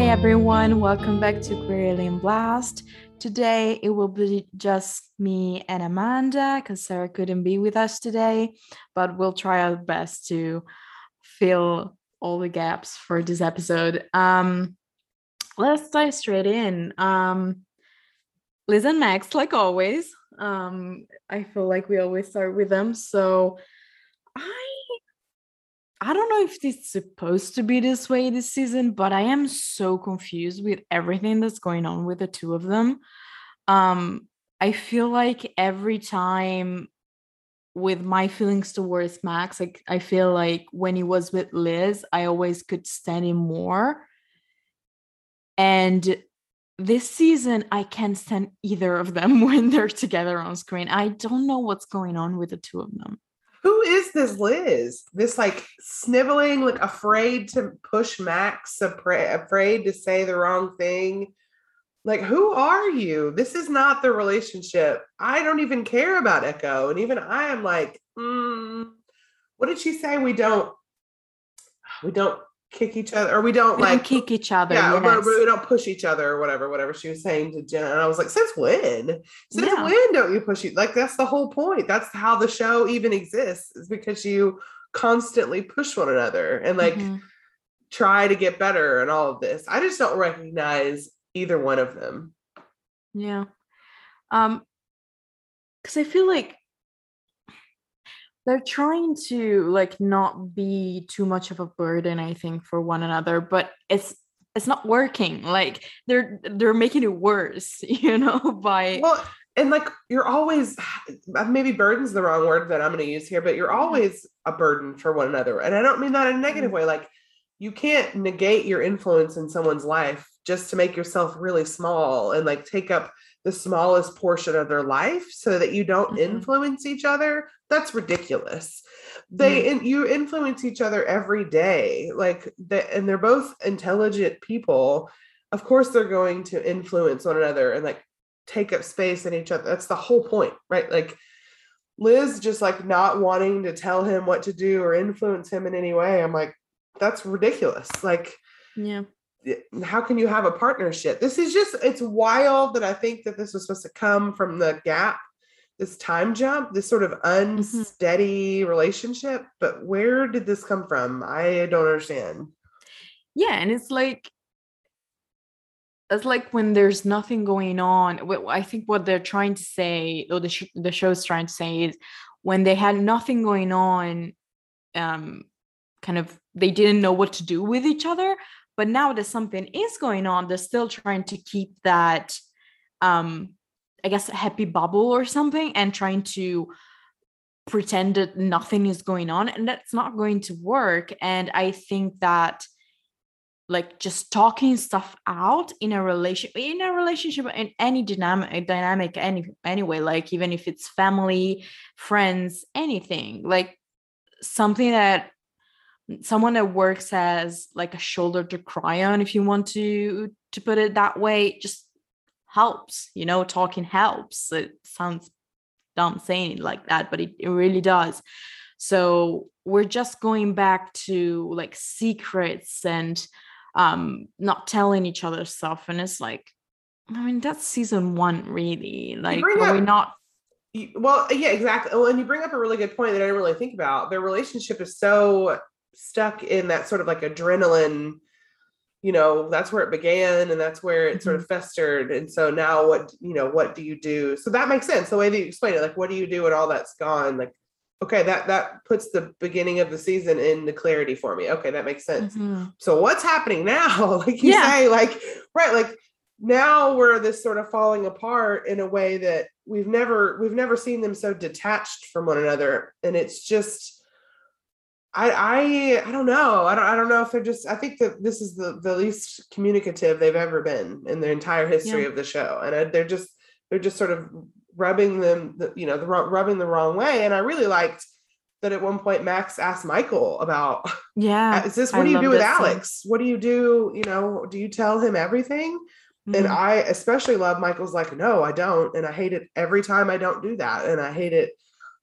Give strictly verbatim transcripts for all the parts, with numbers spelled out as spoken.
Everyone, welcome back to Queerling Blast. Today it will be just me and Amanda because Sarah couldn't be with us today, but we'll try our best to fill all the gaps for this episode. Um, let's dive straight in. Um, Liz and Max, like always, um, I feel like we always start with them. So I I don't know if it's supposed to be this way this season, but I am so confused with everything that's going on with the two of them. Um, I feel like every time with my feelings towards Max, like I feel like when he was with Liz, I always could stand him more. And this season, I can't stand either of them when they're together on screen. I don't know what's going on with the two of them. Who is this Liz? This like sniveling, like afraid to push Max, afraid to say the wrong thing. Like, who are you? This is not the relationship. I don't even care about Echo. And even I am like, mm, what did she say? We don't, we don't kick each other or we don't we like don't kick each other. Yeah, yes. we, we don't push each other or whatever, whatever she was saying to Jenna. And I was like, since when? Since yeah. when don't you push it? Like, that's the whole point. That's how the show even exists, is because you constantly push one another and like mm-hmm. try to get better and all of this. I just don't recognize either one of them. Yeah. Um, because I feel like they're trying to like not be too much of a burden, I think, for one another, but it's it's not working. Like they're they're making it worse, you know, by well, and like you're always, maybe burden's the wrong word that I'm gonna use here, but you're always a burden for one another. And I don't mean that in a negative way. Like you can't negate your influence in someone's life just to make yourself really small and like take up the smallest portion of their life so that you don't mm-hmm. influence each other. That's ridiculous. They, mm-hmm. in, you influence each other every day. Like the, and they're both intelligent people. Of course they're going to influence one another and like take up space in each other. That's the whole point, right? Like Liz just like not wanting to tell him what to do or influence him in any way. I'm like, that's ridiculous. Like, yeah. How can you have a partnership? This is just, it's wild that I think that this was supposed to come from the gap, this time jump, this sort of unsteady mm-hmm. relationship. But where did this come from? I don't understand. Yeah. And it's like, it's like when there's nothing going on. I think what they're trying to say, or the, sh- the show's trying to say is when they had nothing going on, um, kind of, they didn't know what to do with each other. But now that something is going on, they're still trying to keep that, um, I guess, happy bubble or something, and trying to pretend that nothing is going on. And that's not going to work. And I think that, like, just talking stuff out in a relation, in a relationship, in any dynamic, dynamic, any anyway, like even if it's family, friends, anything, like something that. Someone that works as like a shoulder to cry on, if you want to to put it that way, just helps, you know, talking helps. It sounds dumb saying it like that, but it, it really does. So we're just going back to like secrets and um, not telling each other stuff. And it's like, I mean, that's season one, really. Like, are up- we not? You, well, yeah, exactly. Well, and you bring up a really good point that I didn't really think about. Their relationship is so stuck in that sort of like adrenaline, you know, that's where it began and that's where it mm-hmm. sort of festered. And so now what, you know, what do you do? So that makes sense. The way that you explain it, like, what do you do when all that's gone? Like, okay, that, that puts the beginning of the season into clarity for me. Okay. That makes sense. Mm-hmm. So what's happening now? Like you yeah. say, like, right. Like now we're this sort of falling apart in a way that we've never, we've never seen them so detached from one another. And it's just, I, I I don't know. I don't I don't know if they're just, I think that this is the, the least communicative they've ever been in their entire history yeah. of the show. And I, they're just, they're just sort of rubbing them, the, you know, the, rubbing the wrong way. And I really liked that at one point Max asked Michael about, yeah, is this, what I do you do with Alex? Scene. What do you do? You know, do you tell him everything? Mm-hmm. And I especially love Michael's like, no, I don't. And I hate it every time I don't do that. And I hate it.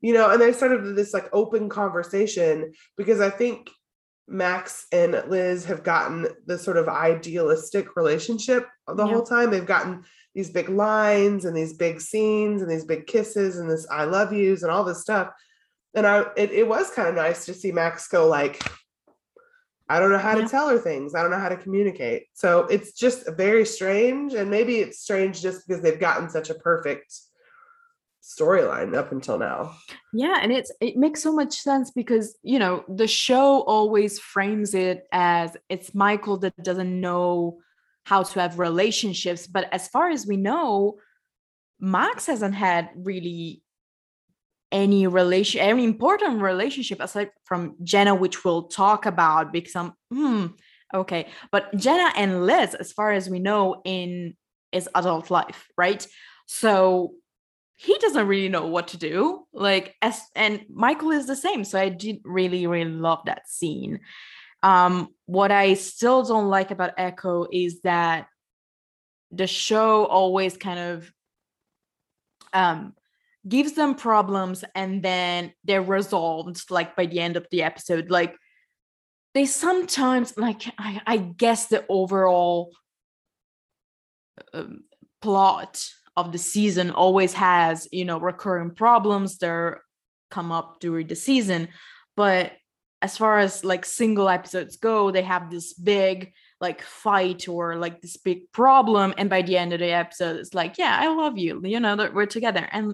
You know, and there's sort of this like open conversation, because I think Max and Liz have gotten this sort of idealistic relationship the yeah. whole time. They've gotten these big lines and these big scenes and these big kisses and this I love yous and all this stuff. And I, it, it was kind of nice to see Max go like, I don't know how yeah. to tell her things. I don't know how to communicate. So it's just very strange. And maybe it's strange just because they've gotten such a perfect storyline up until now. Yeah, and it's it makes so much sense, because you know the show always frames it as it's Michael that doesn't know how to have relationships, but as far as we know, Max hasn't had really any relation any important relationship aside from Jenna, which we'll talk about because I'm hmm, okay but Jenna and Liz, as far as we know, in his adult life, right? So he doesn't really know what to do, like, as, and Michael is the same. So I did really, really love that scene. Um, what I still don't like about Echo is that the show always kind of um, gives them problems and then they're resolved, like, by the end of the episode. Like, they sometimes, like, I, I guess the overall um, plot of the season always has, you know, recurring problems that come up during the season. But as far as like single episodes go, they have this big like fight or like this big problem. And by the end of the episode, it's like, yeah, I love you, you know, that we're together. And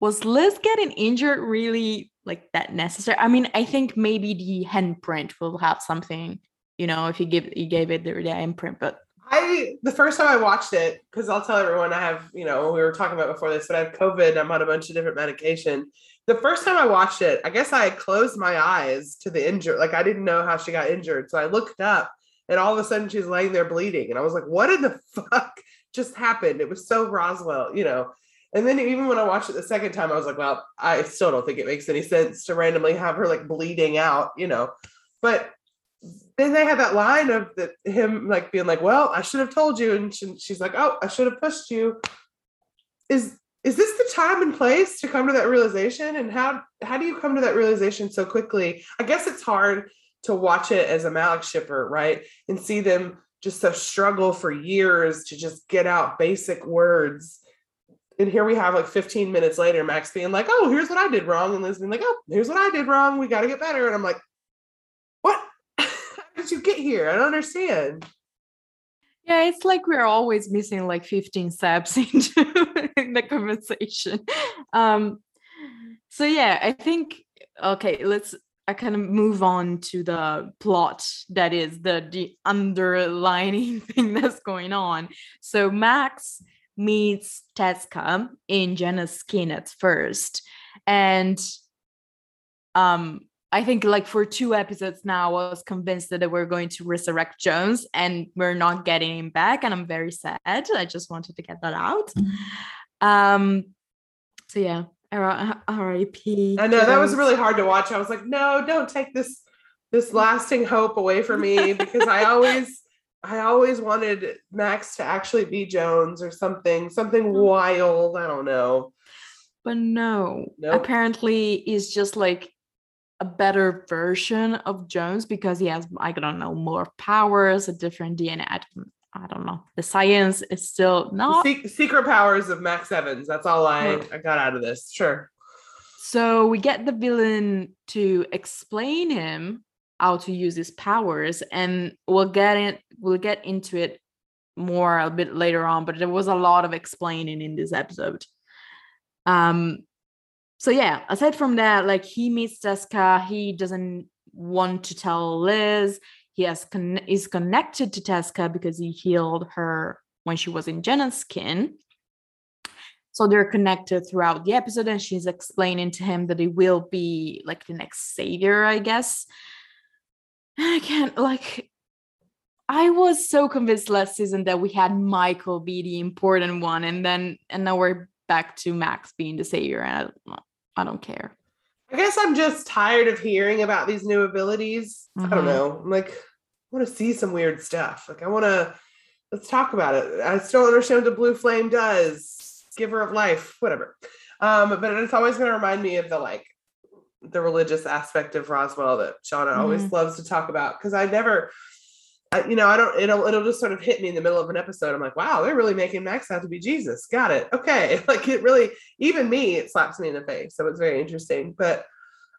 was Liz getting injured really like that necessary? I mean, I think maybe the handprint will have something, you know, if you give, you gave it the handprint, but I, the first time I watched it, because I'll tell everyone I have, you know, we were talking about before this, but I have COVID and I'm on a bunch of different medication. The first time I watched it, I guess I closed my eyes to the injury. Like, I didn't know how she got injured. So I looked up and all of a sudden she's laying there bleeding. And I was like, what in the fuck just happened? It was so Roswell, you know. And then even when I watched it the second time, I was like, well, I still don't think it makes any sense to randomly have her like bleeding out, you know, but then they had that line of the, him like being like, well, I should have told you. And she, she's like, oh, I should have pushed you. Is, is this the time and place to come to that realization? And how, how do you come to that realization so quickly? I guess it's hard to watch it as a Malik shipper, right? And see them just so struggle for years to just get out basic words. And here we have like fifteen minutes later, Max being like, oh, here's what I did wrong. And Liz being like, oh, here's what I did wrong. We got to get better. And I'm like, what? Did you get here? I don't understand. Yeah, it's like we're always missing like fifteen steps into in the conversation. Um, so yeah, I think okay, let's I kind of move on to the plot that is the the underlining thing that's going on. So Max meets Tezca in Jenna's skin at first, and um I think like for two episodes now, I was convinced that we're going to resurrect Jones and we're not getting him back. And I'm very sad. I just wanted to get that out. Um, so yeah, R I P I know Jones. That was really hard to watch. I was like, no, don't take this, this lasting hope away from me, because I always, I always wanted Max to actually be Jones or something, something wild. I don't know. But no, nope. Apparently it's just like a better version of Jones, because he has, I don't know, more powers, a different D N A. I don't, I don't know. The science is still not Se- secret powers of Max Evans. That's all I, I got out of this. Sure. So we get the villain to explain him how to use his powers, and we'll get it. We'll get into it more a bit later on, but there was a lot of explaining in this episode. Um, So yeah, aside from that, like he meets Tezca, he doesn't want to tell Liz. He has con- is connected to Tezca because he healed her when she was in Jenna's skin. So they're connected throughout the episode, and she's explaining to him that he will be like the next savior, I guess. And I can't, like, I was so convinced last season that we had Michael be the important one, and then and now we're back to Max being the savior, and I, I don't care. I guess I'm just tired of hearing about these new abilities. Mm-hmm. I don't know. I'm like, I want to see some weird stuff. Like, I want to, let's talk about it. I still don't understand what the blue flame does. Giver of life, whatever. Um, but it's always going to remind me of the, like, the religious aspect of Roswell that Shauna mm-hmm. always loves to talk about. Because I never, I, you know, I don't, it'll, it'll just sort of hit me in the middle of an episode. I'm like, wow, they're really making Max out to be Jesus. Got it. Okay. Like, it really, even me, it slaps me in the face. So it's very interesting. But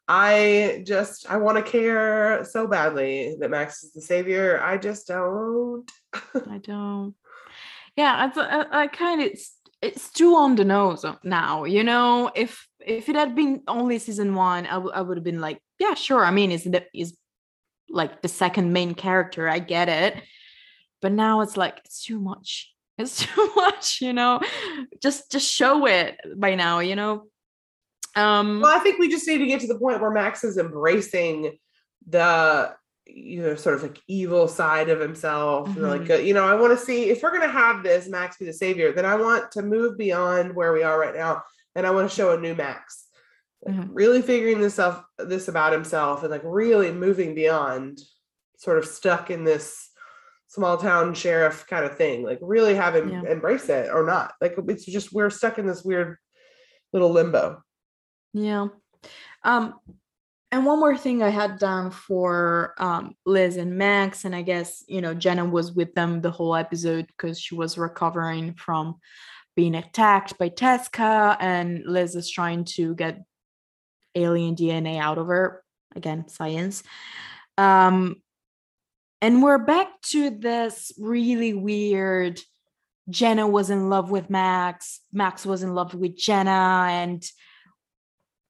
I just, I want to care so badly that Max is the savior. I just don't. I don't. Yeah. I, I, I kind of, it's, it's too on the nose now. You know, if, if it had been only season one, I, w- I would have been like, yeah, sure. I mean, it's, it's, like the second main character, I get it, but now it's like it's too much it's too much you know, just just show it by now, you know. Um well, I think we just need to get to the point where Max is embracing the, you know, sort of like evil side of himself. Mm-hmm. And like, you know, I want to see, if we're gonna have this Max be the savior, then I want to move beyond where we are right now, and I want to show a new Max. Mm-hmm. Really figuring this out, this about himself, and like really moving beyond sort of stuck in this small town sheriff kind of thing. Like really have him yeah. embrace it or not. Like it's just, we're stuck in this weird little limbo. Yeah. Um, and one more thing I had done for um, Liz and Max, and I guess, you know, Jenna was with them the whole episode because she was recovering from being attacked by Tezca, and Liz is trying to get alien D N A out of her. Again, science. Um, and we're back to this really weird, Jenna was in love with Max, Max was in love with Jenna, and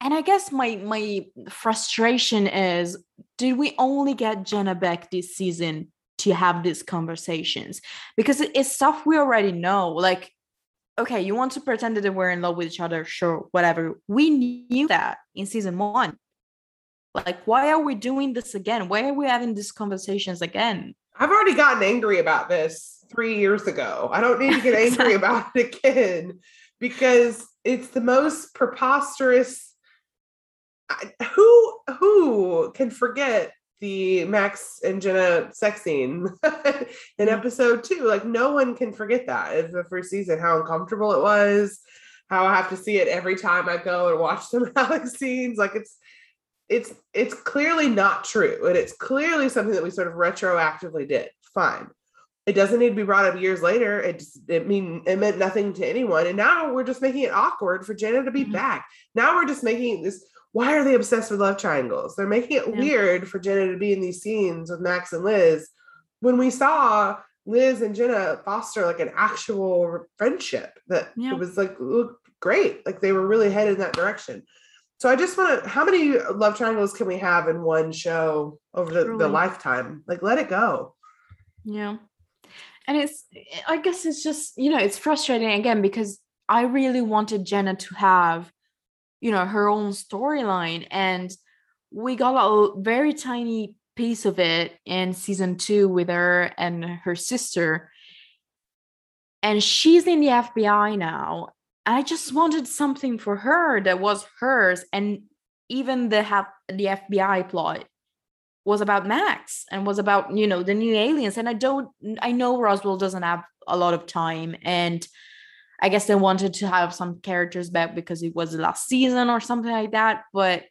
and I guess my my frustration is, did we only get Jenna back this season to have these conversations? Because it's stuff we already know. Like, okay, you want to pretend that we're in love with each other, sure, whatever. We knew that in season one. Like, why are we doing this again? Why are we having these conversations again? I've already gotten angry about this three years ago. I don't need to get angry about it again, because it's the most preposterous. Who, who can forget the Max and Jenna sex scene in episode two? Like, no one can forget that. It's the first season, how uncomfortable it was, how I have to see it every time I go and watch some Alex scenes. Like, it's, it's, it's clearly not true. And it's clearly something that we sort of retroactively did. Fine. It doesn't need to be brought up years later. It just, it mean, it meant nothing to anyone. And now we're just making it awkward for Jenna to be mm-hmm. back. Now we're just making this, why are they obsessed with love triangles? They're making it yeah. weird for Jenna to be in these scenes with Max and Liz, when we saw Liz and Jenna foster like an actual friendship that yeah. it was like, looked great. Like they were really headed in that direction. So I just want to, how many love triangles can we have in one show over the, the lifetime? Like, let it go. Yeah. And it's, I guess it's just, you know, it's frustrating again, because I really wanted Jenna to have, you know, her own storyline, and we got a very tiny piece of it in season two with her and her sister, and she's in the F B I now. I just wanted something for her that was hers, and even the ha- the F B I plot was about Max and was about, you know, the new aliens. And I don't, I know Roswell doesn't have a lot of time, and I guess they wanted to have some characters back because it was the last season or something like that. But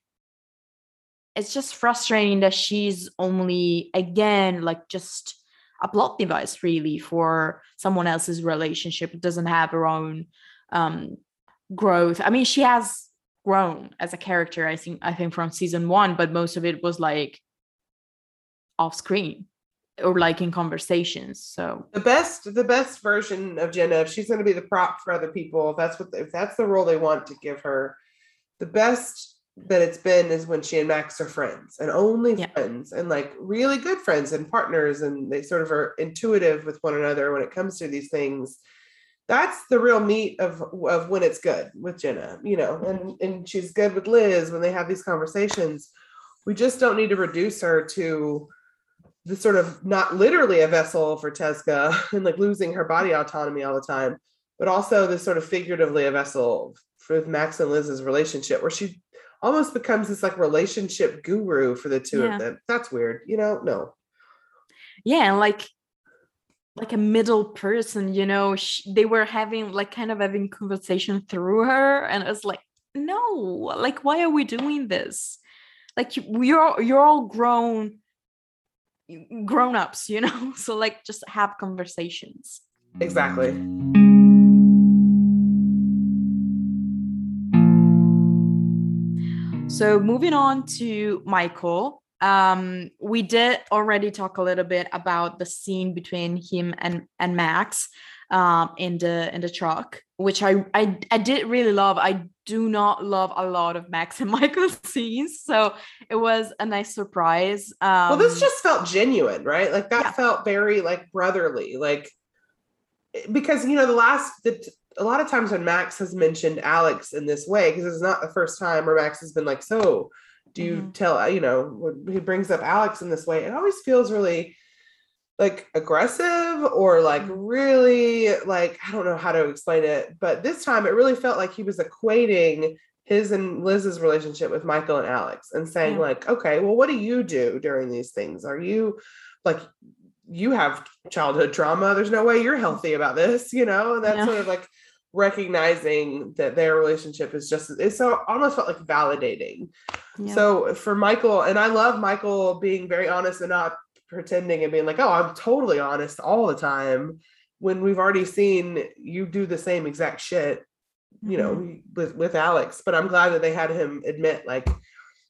it's just frustrating that she's only, again, like just a plot device really for someone else's relationship. It doesn't have her own um, growth. I mean, she has grown as a character, I think, I think from season one, but most of it was like off screen or like in conversations. So the best, the best version of Jenna, if she's going to be the prop for other people, if that's what, if that's the role they want to give her, the best that it's been is when she and Max are friends and only yeah. friends, and like really good friends and partners. And they sort of are intuitive with one another when it comes to these things. that's the real meat of, of when it's good with Jenna, you know, and, and she's good with Liz when they have these conversations. We just don't need to reduce her to the sort of not literally a vessel for Tezca and like losing her body autonomy all the time, but also this sort of figuratively a vessel for Max and Liz's relationship, where she almost becomes this like relationship guru for the two yeah. of them. That's weird, you know? No. Yeah. Like, like a middle person, you know, she, they were having like kind of having conversation through her. And I was like, no, like, why are we doing this? Like you, you're, you're all grown, grown ups, you know? So like just have conversations. Exactly. So moving on to Michael. Um, we did already talk a little bit about the scene between him and, and Max, um, in the, in the truck, which I, I, I did really love. I do not love a lot of Max and Michael's scenes. So it was a nice surprise. Um, well, this just felt genuine, right? Like that yeah. felt very like brotherly, like, because, you know, the last, the, a lot of times when Max has mentioned Alex in this way, because it's not the first time where Max has been like, so do you mm-hmm. tell, you know, he brings up Alex in this way. It always feels really like aggressive or like really like, I don't know how to explain it, but this time it really felt like he was equating his and Liz's relationship with Michael and Alex and saying yeah. like, okay, well, what do you do during these things? Are you like, you have childhood trauma. There's no way you're healthy about this, you know, and that's yeah. sort of like recognizing that their relationship is just, it's so almost felt like validating. Yeah. So for Michael, and I love Michael being very honest and not pretending and being like, oh, I'm totally honest all the time, when we've already seen you do the same exact shit, you mm-hmm. know, with, with Alex. But I'm glad that they had him admit like,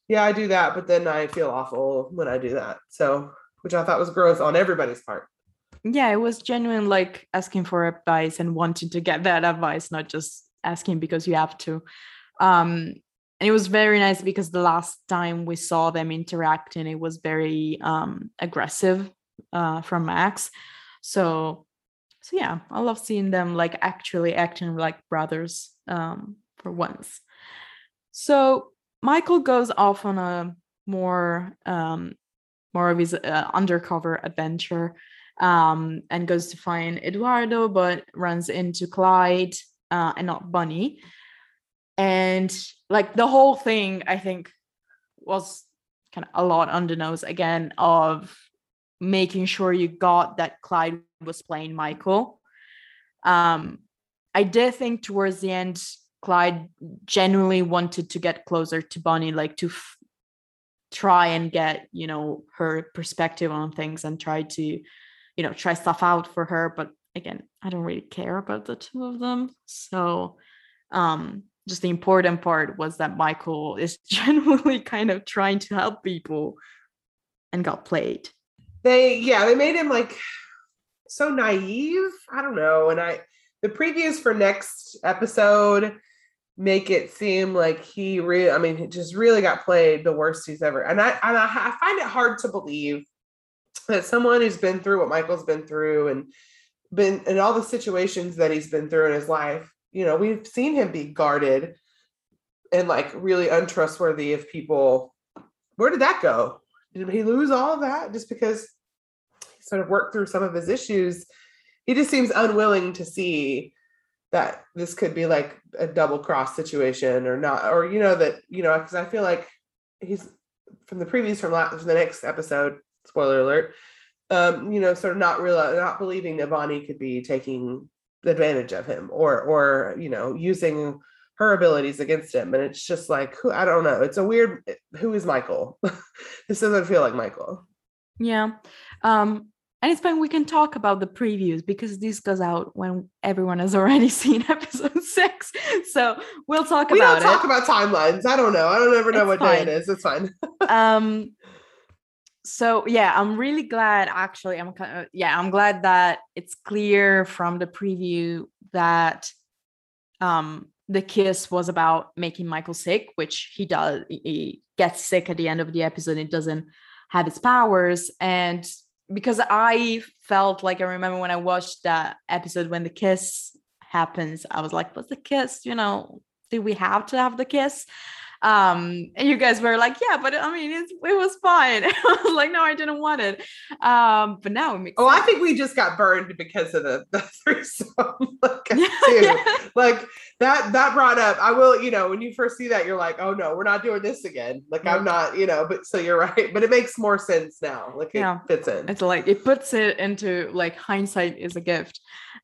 yeah, I do that, but then I feel awful when I do that. So, which I thought was gross on everybody's part. Yeah, it was genuine, like asking for advice and wanting to get that advice, not just asking because you have to. Um, and it was very nice because the last time we saw them interacting, it was very um, aggressive uh, from Max. So, so yeah, I love seeing them like actually acting like brothers um, for once. So Michael goes off on a more, um, more of his uh, undercover adventure. Um, and goes to find Eduardo, but runs into Clyde uh, and not Bonnie. And like the whole thing, I think, was kind of a lot on the nose again of making sure you got that Clyde was playing Michael. Um, I did think towards the end, Clyde genuinely wanted to get closer to Bonnie, like to f- try and get, you know, her perspective on things and try to, you know, try stuff out for her. But again, I don't really care about the two of them. So um, just the important part was that Michael is genuinely kind of trying to help people and got played. They, yeah, they made him like so naive. I don't know. And I, the previews for next episode make it seem like he really, I mean, he just really got played the worst he's ever. And I, and I, I find it hard to believe that someone who's been through what Michael's been through and been in all the situations that he's been through in his life, you know, we've seen him be guarded and like really untrustworthy of people. Where did that go? Did he lose all of that just because he sort of worked through some of his issues? He just seems unwilling to see that this could be like a double cross situation or not, or, you know, that, you know, because I feel like he's from the previews from, la- from the next episode, spoiler alert, um, you know, sort of not real, not believing that Bonnie could be taking advantage of him or, or, you know, using her abilities against him. And it's just like, who, I don't know. It's a weird, who is Michael? This doesn't feel like Michael. Yeah. Um, and it's fine. We can talk about the previews because this goes out when everyone has already seen episode six. So we'll talk we about it. We don't talk about timelines. I don't know. I don't ever know it's what fine. Day it is. It's fine. um, So yeah, I'm really glad actually I'm kind of, yeah, I'm glad that it's clear from the preview that um the kiss was about making Michael sick, which he does. He gets sick at the end of the episode. It doesn't have its powers. And because I felt like, I remember when I watched that episode when the kiss happens. I was like, what's the kiss? You know, do we have to have the kiss? Um, and you guys were like, yeah, but I mean, it's, it was fine. I was like, no, I didn't want it. Um, but now it makes oh, sense. I think we just got burned because of the, the threesome. Like, yeah, yeah. like that, that brought up, I will, you know, when you first see that, you're like, oh no, we're not doing this again. Like mm-hmm. I'm not, you know, but so you're right. But it makes more sense now. Like it yeah. fits in. It's like, it puts it into like hindsight is a gift.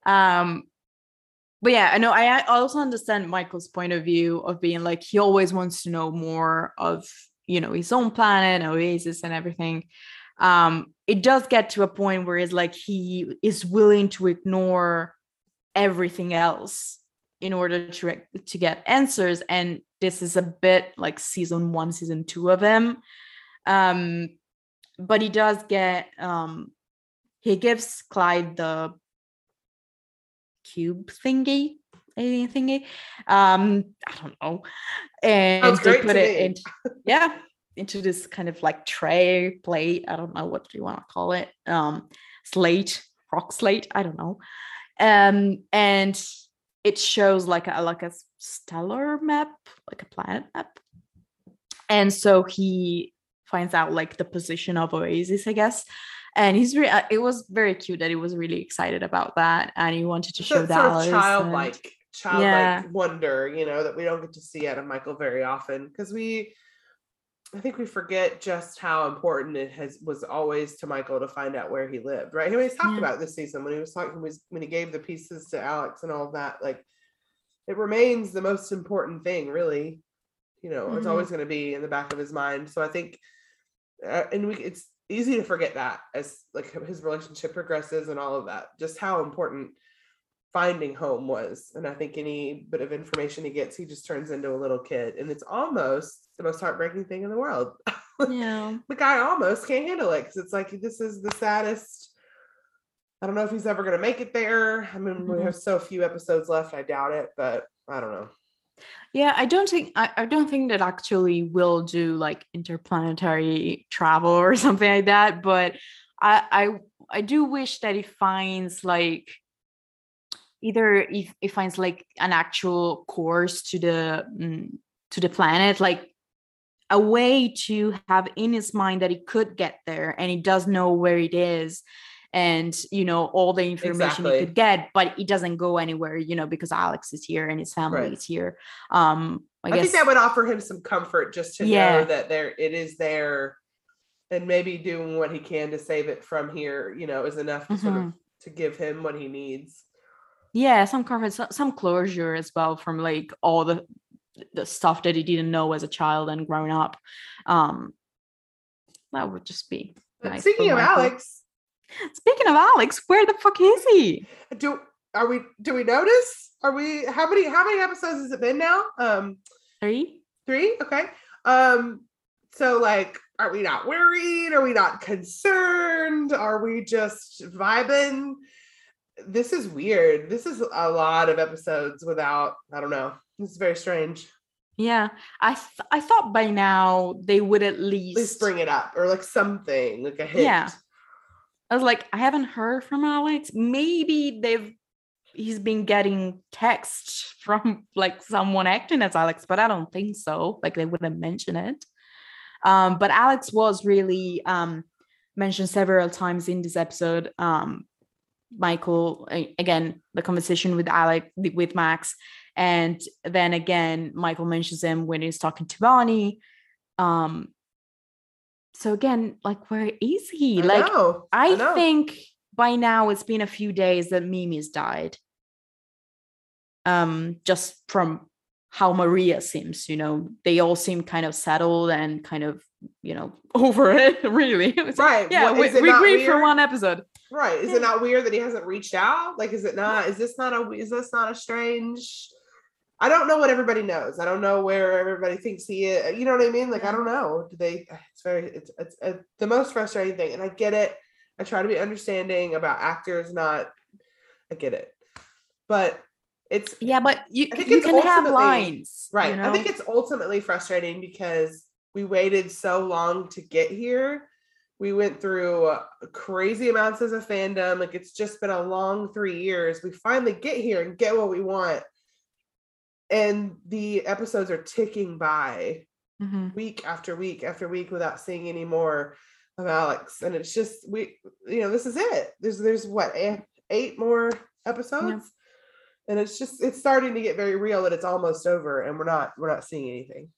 Um, But yeah, I know I also understand Michael's point of view of being like, he always wants to know more of, you know, his own planet, Oasis and everything. Um, it does get to a point where it's like, he is willing to ignore everything else in order to, to get answers. And this is a bit like season one, season two of him. Um, but he does get, um, he gives Clyde the cube thingy alien thingy um I don't know, and they put it into yeah into this kind of like tray plate, I don't know what do you want to call it, um slate rock slate I don't know, um and it shows like a like a stellar map, like a planet map, and so he finds out like the position of Oasis, I guess. And he's re- it was very cute that he was really excited about that, and he wanted to show that sort of childlike, and, childlike yeah. wonder, you know, that we don't get to see out of Michael very often, because we, I think we forget just how important it has was always to Michael to find out where he lived, right? He always talked yeah. about this season when he was talking when he gave the pieces to Alex and all of that. Like, it remains the most important thing, really. You know, mm-hmm. it's always going to be in the back of his mind. So I think, uh, and we it's. easy to forget that as like his relationship progresses and all of that, just how important finding home was. And I think any bit of information he gets, he just turns into a little kid, and it's almost the most heartbreaking thing in the world. Yeah. The guy almost can't handle it, because it's like, this is the saddest. I don't know if he's ever going to make it there. I mean, mm-hmm. we have so few episodes left. I doubt it, but I don't know. Yeah, I don't think I, I don't think that actually will do like interplanetary travel or something like that. But I I, I do wish that he finds like either if it finds like an actual course to the to the planet, like a way to have in his mind that he could get there, and he does know where it is. And, you know, all the information exactly. he could get, but it doesn't go anywhere, you know, because Alex is here and his family right. is here. Um, I, I guess, think that would offer him some comfort just to yeah. know that there it is there, and maybe doing what he can to save it from here, you know, is enough mm-hmm. sort of to give him what he needs. Yeah, some comfort, some closure as well from like all the, the stuff that he didn't know as a child and growing up. Um, that would just be nice. Speaking of Alex... Speaking of Alex, where the fuck is he? Do are we do we notice? Are we how many how many episodes has it been now? Um three. Three? Okay. Um, so like, are we not worried? Are we not concerned? Are we just vibing? This is weird. This is a lot of episodes without, I don't know. This is very strange. Yeah, I th- I thought by now they would at least at least bring it up, or like something, like a hint. Yeah. I was like, I haven't heard from Alex. Maybe they've he's been getting texts from like someone acting as Alex, but I don't think so. Like, they wouldn't mention it. Um, but Alex was really um, mentioned several times in this episode. Um, Michael, again, the conversation with Alex, with Max. And then again, Michael mentions him when he's talking to Bonnie. Um So again, like, where is he? I like, know. I, I know. think by now it's been a few days that Mimi's died. Um, just from how Maria seems, you know, they all seem kind of settled and kind of, you know, over it. Really, it's right? Like, yeah, what, we, we agreed for one episode. Right? Is yeah. it not weird that he hasn't reached out? Like, is it not? Is this not a? Is this not a strange? I don't know what everybody knows. I don't know where everybody thinks he is. You know what I mean? Like, I don't know. Do they, it's very, it's, it's, it's the most frustrating thing. And I get it. I try to be understanding about actors, not, I get it. But it's, yeah, but you, I think you it's can have lines. Right. You know? I think it's ultimately frustrating because we waited so long to get here We went through crazy amounts as a fandom. Like, it's just been a long three years. We finally get here and get what we want. And the episodes are ticking by mm-hmm. week after week after week without seeing any more of Alex. And it's just, we, you know, this is it. There's, there's what, eight more episodes? Yeah. And it's just, it's starting to get very real that it's almost over and we're not, we're not seeing anything.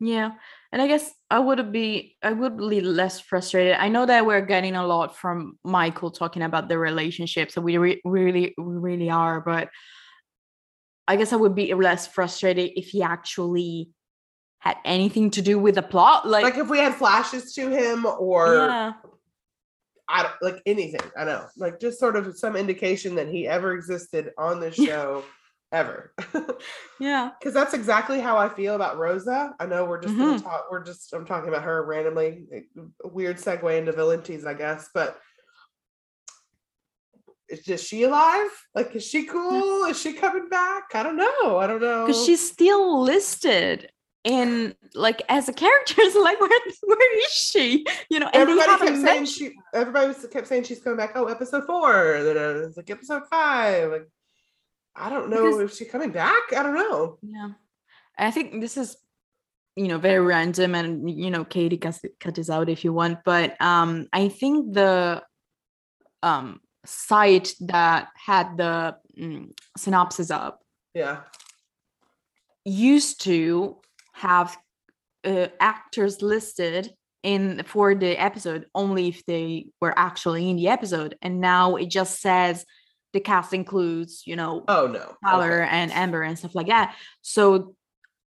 Yeah. And I guess I would be, I would be less frustrated. I know that we're getting a lot from Michael talking about the relationships, and we re- really, really are, but I guess I would be less frustrated if he actually had anything to do with the plot. Like, like if we had flashes to him or yeah. I don't, like anything, I know, like just sort of some indication that he ever existed on the show. Ever. Yeah. Because that's exactly how I feel about Rosa. I know we're just mm-hmm. gonna talk, we're just I'm talking about her randomly. A weird segue into Valenti's, I guess, but is just she alive? Like, is she cool? Is she coming back? I don't know. I don't know. Because she's still listed in like as a character. So like, where, where is she? You know, and everybody kept saying mentioned- she everybody was kept saying she's coming back. Oh, episode four. Then it was like episode five. Like, I don't know because, if she's coming back. I don't know. Yeah. I think this is, you know, very random and, you know, Katie can cut this out if you want, but um, I think the um, site that had the mm, synopsis up yeah, used to have uh, actors listed in for the episode only if they were actually in the episode. And now it just says, the cast includes, you know, oh no, Tyler okay. and Amber and stuff like that. So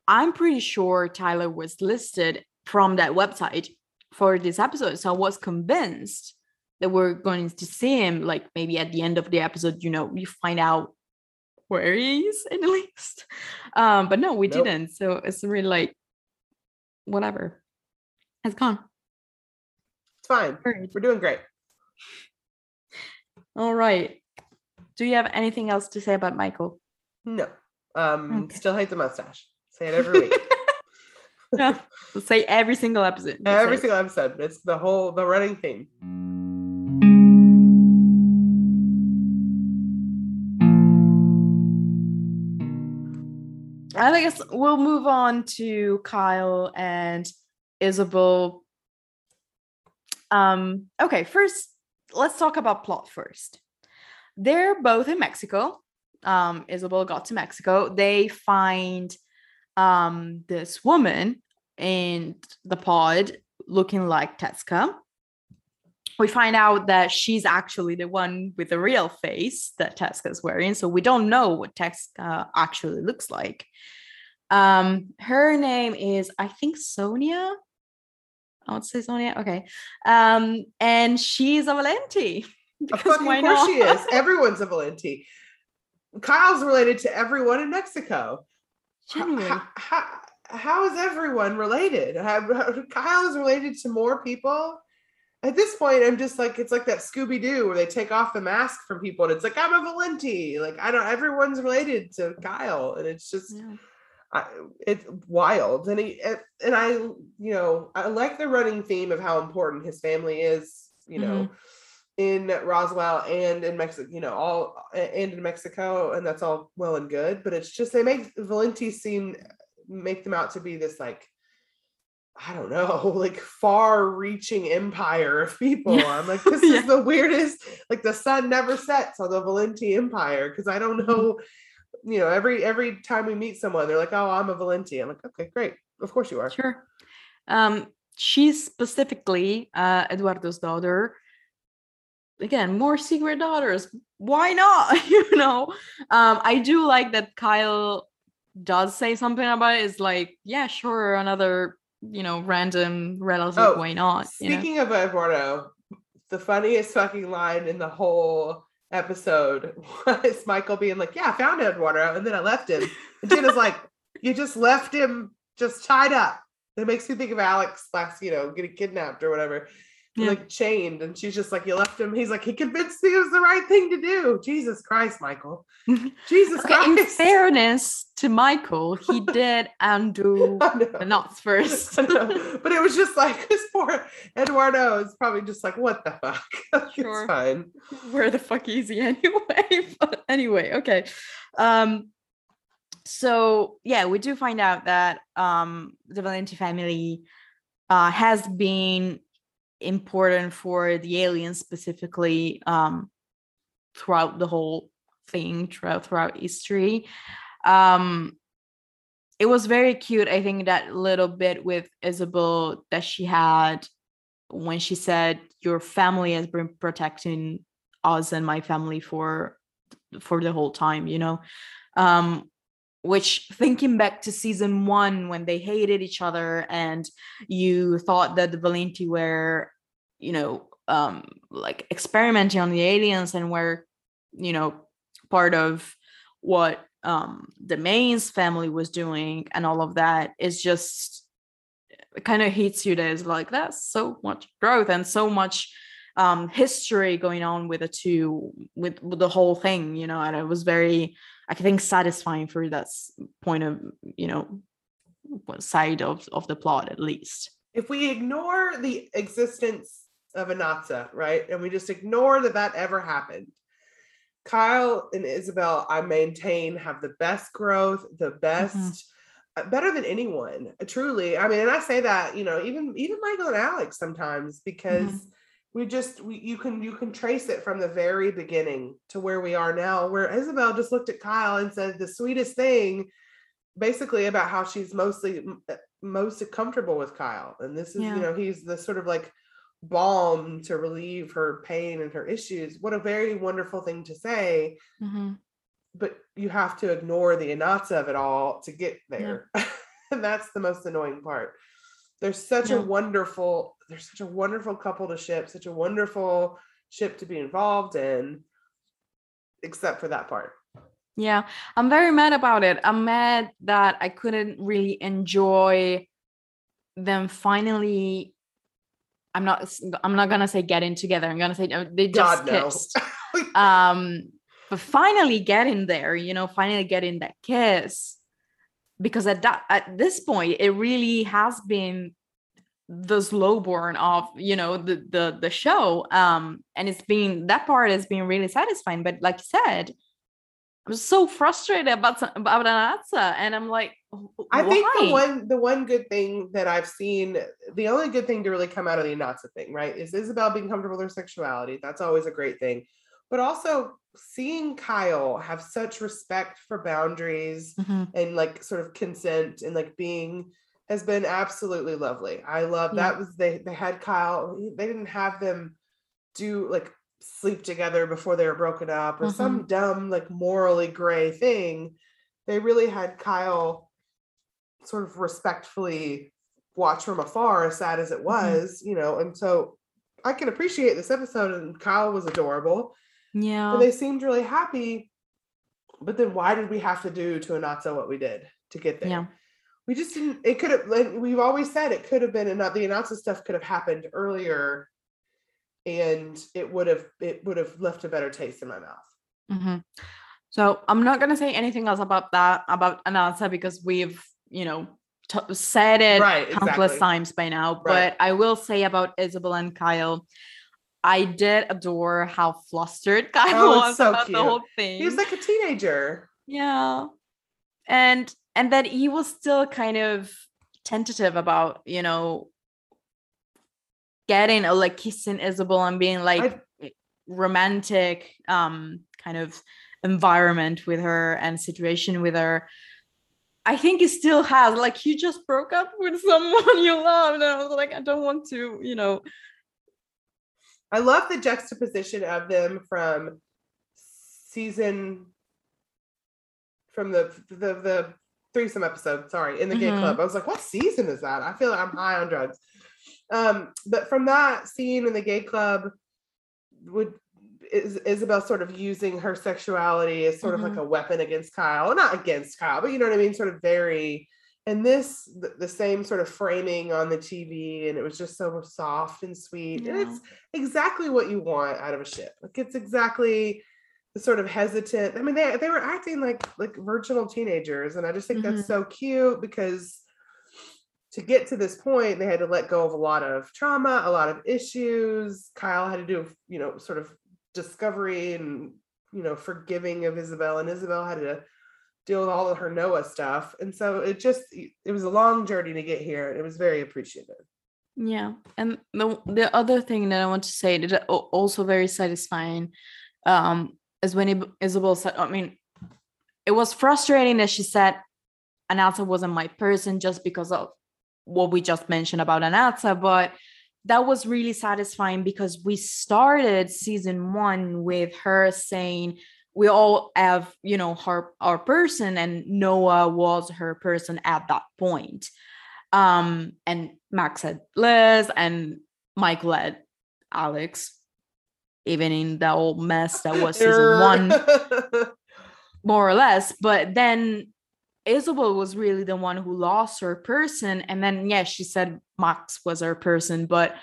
I'm pretty sure Tyler was listed from that website for this episode. So I was convinced that we're going to see him, like maybe at the end of the episode, you know, you find out where he is at least. Um, but no, we nope. didn't. So it's really like, whatever. It's gone. It's fine. Right. We're doing great. All right. Do you have anything else to say about Michael? No. Um, okay. Still hate the mustache. Say it every week. No, say every single episode. Every it's single it. episode. It's the whole, the running theme. I guess we'll move on to Kyle and Isabel. Um, okay, first, let's talk about plot first. They're both in Mexico. Um, Isabel got to Mexico. They find um, this woman in the pod looking like Tezca. We find out that she's actually the one with the real face that Tezca's wearing. So we don't know what Tezca actually looks like. Um, her name is, I think, Sonia. I would say Sonia. Okay. Um, and she's a Valenti. Because of course, of course she is. Everyone's a Valenti. Kyle's related to everyone in Mexico. How, how, how is everyone related? How, how, Kyle is related to more people. At this point, I'm just like, it's like that Scooby-Doo where they take off the mask from people and it's like, I'm a Valenti. Like, I don't, everyone's related to Kyle. And it's just, yeah. I, it's wild. And he, and I, you know, I like the running theme of how important his family is, you know, mm-hmm. in Roswell and in Mexico, you know, all and in Mexico, and that's all well and good, but it's just they make Valenti seem make them out to be this like, I don't know, like far-reaching empire of people. I'm like, this yeah. is the weirdest. Like the sun never sets on the Valenti empire because I don't know, you know, every every time we meet someone, they're like, oh, I'm a Valenti. I'm like, okay, great, of course you are. Sure. Um, she's specifically uh, Eduardo's daughter. Again, more secret daughters. Why not? You know, um, I do like that Kyle does say something about it. It's like, yeah, sure, another, you know, random relative. Oh, why not? Speaking you know? of Eduardo, the funniest fucking line in the whole episode was Michael being like, yeah, I found Eduardo, and then I left him. And Jenna's like, you just left him just tied up. That makes me think of Alex last, you know, getting kidnapped or whatever. Yeah. Like chained, and she's just like, you left him. He's like, he convinced me it was the right thing to do. Jesus Christ, Michael. Jesus okay, Christ. In fairness to Michael, he did undo the knots first. But it was just like, this poor Eduardo is probably just like, what the fuck? Like, sure. It's fine. Where the fuck is he anyway? But anyway, okay. Um, so yeah, we do find out that um, the Valenti family uh, has been important for the aliens specifically um, throughout the whole thing, throughout, throughout history. Um, it was very cute, I think, that little bit with Isabel that she had when she said, your family has been protecting us and my family for for the whole time, you know? Um, which, thinking back to season one, when they hated each other and you thought that the Valenti were, you know, um, like experimenting on the aliens and were, you know, part of what um the Main's family was doing and all of that, is just, it kind of hits you that it's like, that's so much growth and so much um history going on with the two, with, with the whole thing, you know. And it was very, I think, satisfying for that point of, you know, side of of the plot, at least. If we ignore the existence of Anatsa, right, and we just ignore that that ever happened, Kyle and Isabel, I maintain, have the best growth, the best, mm-hmm. uh, better than anyone, uh, truly. I mean, and I say that, you know, even even Michael and Alex sometimes, because mm-hmm. we just, we, you can you can trace it from the very beginning to where we are now, where Isabel just looked at Kyle and said the sweetest thing, basically, about how she's mostly m- most comfortable with Kyle. And this is, yeah. you know, he's the sort of like balm to relieve her pain and her issues. What a very wonderful thing to say. Mm-hmm. But you have to ignore the Anatsa of it all to get there. Yeah. And that's the most annoying part. There's such yeah. a wonderful, there's such a wonderful couple to ship, such a wonderful ship to be involved in, except for that part. Yeah. I'm very mad about it. I'm mad that I couldn't really enjoy them finally. I'm not, I'm not going to say getting together. I'm going to say no, they just God, kissed. No. um, but finally getting there, you know, finally getting that kiss. Because at that, at this point, it really has been the slow burn of, you know, the, the, the show. Um, and it's been, that part has been really satisfying. But like you said, I'm so frustrated about, about Anatsa. And I'm like, why? I think the one the one good thing that I've seen, the only good thing to really come out of the Anatsa thing, right, is Isabel being comfortable with her sexuality. That's always a great thing. But also seeing Kyle have such respect for boundaries mm-hmm. and like sort of consent and like being, has been absolutely lovely. I love yeah. that was, they, they had Kyle, they didn't have them do like sleep together before they were broken up or mm-hmm. some dumb like morally gray thing. They really had Kyle sort of respectfully watch from afar, as sad as it was, mm-hmm. you know. And so I can appreciate this episode, and Kyle was adorable. Yeah. And they seemed really happy. But then why did we have to do to Anatsa what we did to get there? Yeah. We just didn't, it could have, like, we've always said it could have been, and the Anatsa stuff could have happened earlier, and it would have it would have left a better taste in my mouth. Mm-hmm. So I'm not going to say anything else about that, about Anatsa, because we've, you know, t- said it right, countless exactly. times by now. Right. But I will say about Isabel and Kyle, I did adore how flustered Kyle oh, was so about cute. The whole thing. He was like a teenager. Yeah. And and that he was still kind of tentative about, you know, getting or like kissing Isabel and being like I, romantic um kind of environment with her and situation with her. I think it still has, like, you just broke up with someone you love, and I was like, I don't want to, you know. I love the juxtaposition of them from season, from the the the threesome episode, sorry, in the mm-hmm. gay club. I was like, what season is that? I feel like I'm high on drugs. Um, but from that scene in the gay club, would is Isabel sort of using her sexuality as sort mm-hmm. of like a weapon against Kyle, not against Kyle, but you know what I mean, sort of very, and this the, the same sort of framing on the T V, and it was just so soft and sweet. Yeah. And it's exactly what you want out of a ship. Like, it's exactly sort of hesitant. I mean, they they were acting like like virginal teenagers, and I just think mm-hmm. that's so cute, because to get to this point, they had to let go of a lot of trauma, a lot of issues. Kyle had to do, you know, sort of discovery and, you know, forgiving of Isabel, and Isabel had to deal with all of her Noah stuff. And so it just, it was a long journey to get here, and it was very appreciative. Yeah. And the the other thing that I want to say that also very satisfying um, is when Isabel said, I mean, it was frustrating that she said Anata wasn't my person just because of what we just mentioned about Anata, but that was really satisfying because we started season one with her saying, we all have, you know, her, our person, and Noah was her person at that point. Um, and Max had Liz, and Michael had Alex, even in that old mess that was season one, more or less. But then Isabel was really the one who lost her person. And then, yes, yeah, she said Max was her person, but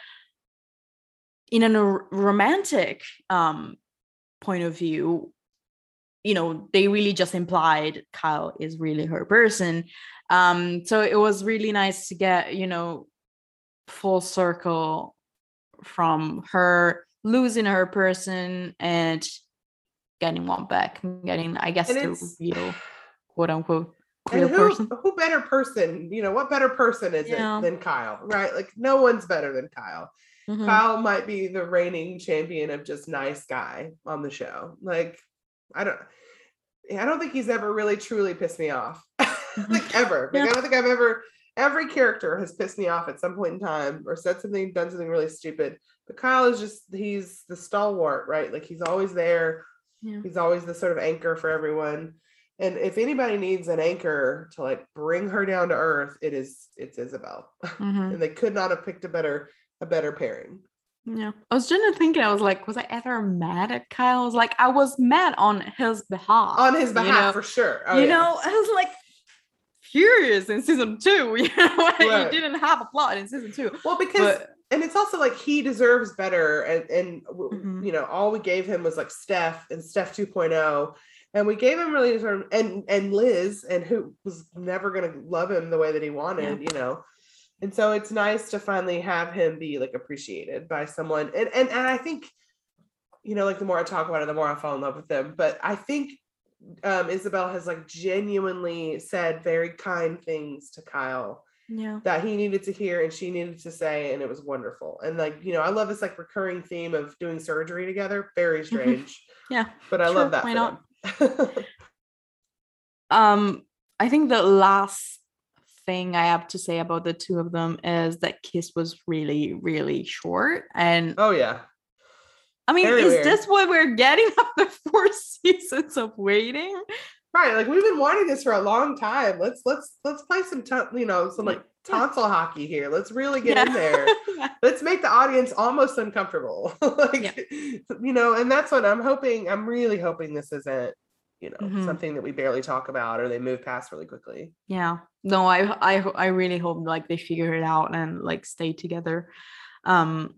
in a romantic um, point of view, you know, they really just implied Kyle is really her person. Um, so it was really nice to get, you know, full circle from her losing her person and getting one back, getting, I guess, the real, quote unquote, real who, person. Who better person, you know, what better person is yeah. it than Kyle, right? Like, no one's better than Kyle. Mm-hmm. Kyle might be the reigning champion of just nice guy on the show. Like, I don't, I don't think he's ever really truly pissed me off, like ever. Like yeah. I don't think I've ever. Every character has pissed me off at some point in time, or said something, done something really stupid. But Kyle is just—he's the stalwart, right? Like he's always there. Yeah. He's always the sort of anchor for everyone. And if anybody needs an anchor to like bring her down to earth, it is—it's Isabel. Mm-hmm. And they could not have picked a better a better pairing. Yeah, I was just thinking, I was like, was I ever mad at Kyle? I was like, I was mad on his behalf. On his behalf, you know? For sure. Oh, you yeah. know, I was like furious in season two. You know, right. You didn't have a plot in season two. Well, because, but, and it's also like he deserves better. And, and mm-hmm. you know, all we gave him was like Steph and Steph two point oh. And we gave him really, sort of, and, and Liz, and who was never going to love him the way that he wanted, yeah. you know. And so it's nice to finally have him be like appreciated by someone. And, and and I think, you know, like the more I talk about it, the more I fall in love with them. But I think um, Isabel has like genuinely said very kind things to Kyle yeah. that he needed to hear and she needed to say. And it was wonderful. And like, you know, I love this like recurring theme of doing surgery together. Very strange. yeah. But I sure, love that. Why not? um, I think the last thing I have to say about the two of them is that kiss was really, really short. And oh yeah, I mean, very is weird. This what we're getting after four seasons of waiting? Right, like we've been wanting this for a long time. Let's let's let's play some, t- you know, some like tonsil yeah. hockey here. Let's really get yeah. in there. yeah. Let's make the audience almost uncomfortable, like yeah. you know. And that's what I'm hoping. I'm really hoping this isn't, you know, mm-hmm. something that we barely talk about or they move past really quickly. Yeah. No, I, I, I really hope like they figure it out and like stay together. Um,